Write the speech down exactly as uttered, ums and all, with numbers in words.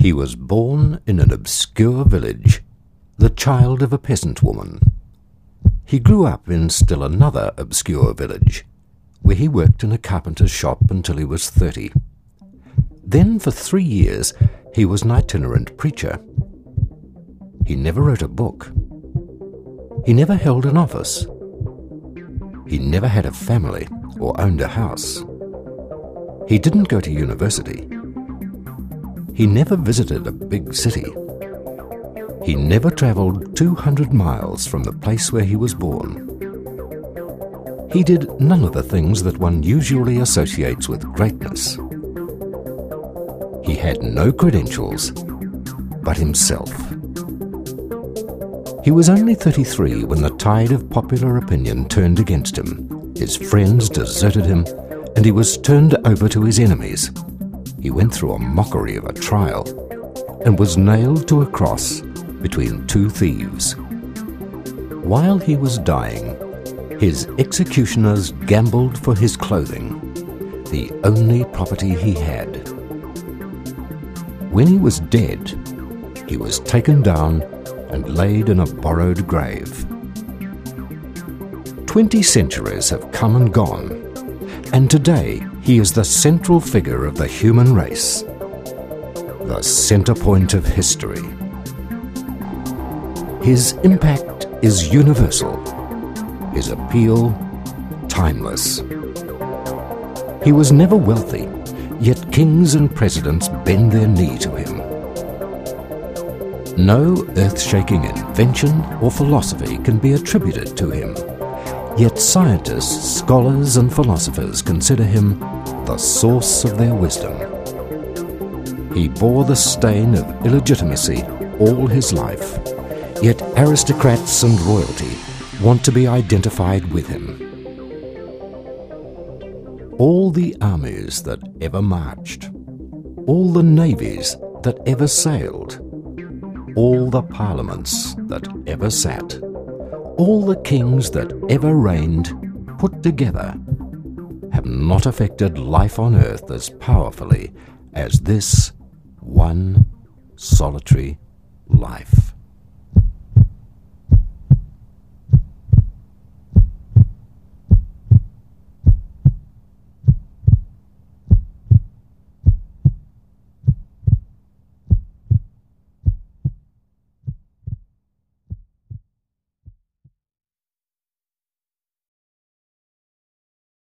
He was born in an obscure village, the child of a peasant woman. He grew up in still another obscure village, where he worked in a carpenter's shop until he was thirty. Then for three years he was an itinerant preacher. He never wrote a book. He never held an office. He never had a family or owned a house. He didn't go to university. He never visited a big city. He never travelled two hundred miles from the place where he was born. He did none of the things that one usually associates with greatness. He had no credentials but himself. He was only thirty-three when the tide of popular opinion turned against him. His friends deserted him, and he was turned over to his enemies. He went through a mockery of a trial and was nailed to a cross between two thieves. While he was dying, his executioners gambled for his clothing, the only property he had. When he was dead, he was taken down and laid in a borrowed grave. Twenty centuries have come and gone, and today he is the central figure of the human race, the centre point of history. His impact is universal, his appeal timeless. He was never wealthy, yet kings and presidents bend their knee to him. No earth-shaking invention or philosophy can be attributed to him, yet scientists, scholars and philosophers consider him the source of their wisdom. He bore the stain of illegitimacy all his life, yet aristocrats and royalty want to be identified with him. All the armies that ever marched, all the navies that ever sailed, all the parliaments that ever sat, all the kings that ever reigned, put together, have not affected life on earth as powerfully as this one solitary life.